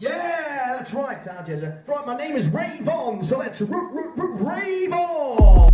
Yeah, that's right, Targeza. Right, my name is Rayvon, so that's Rayvon.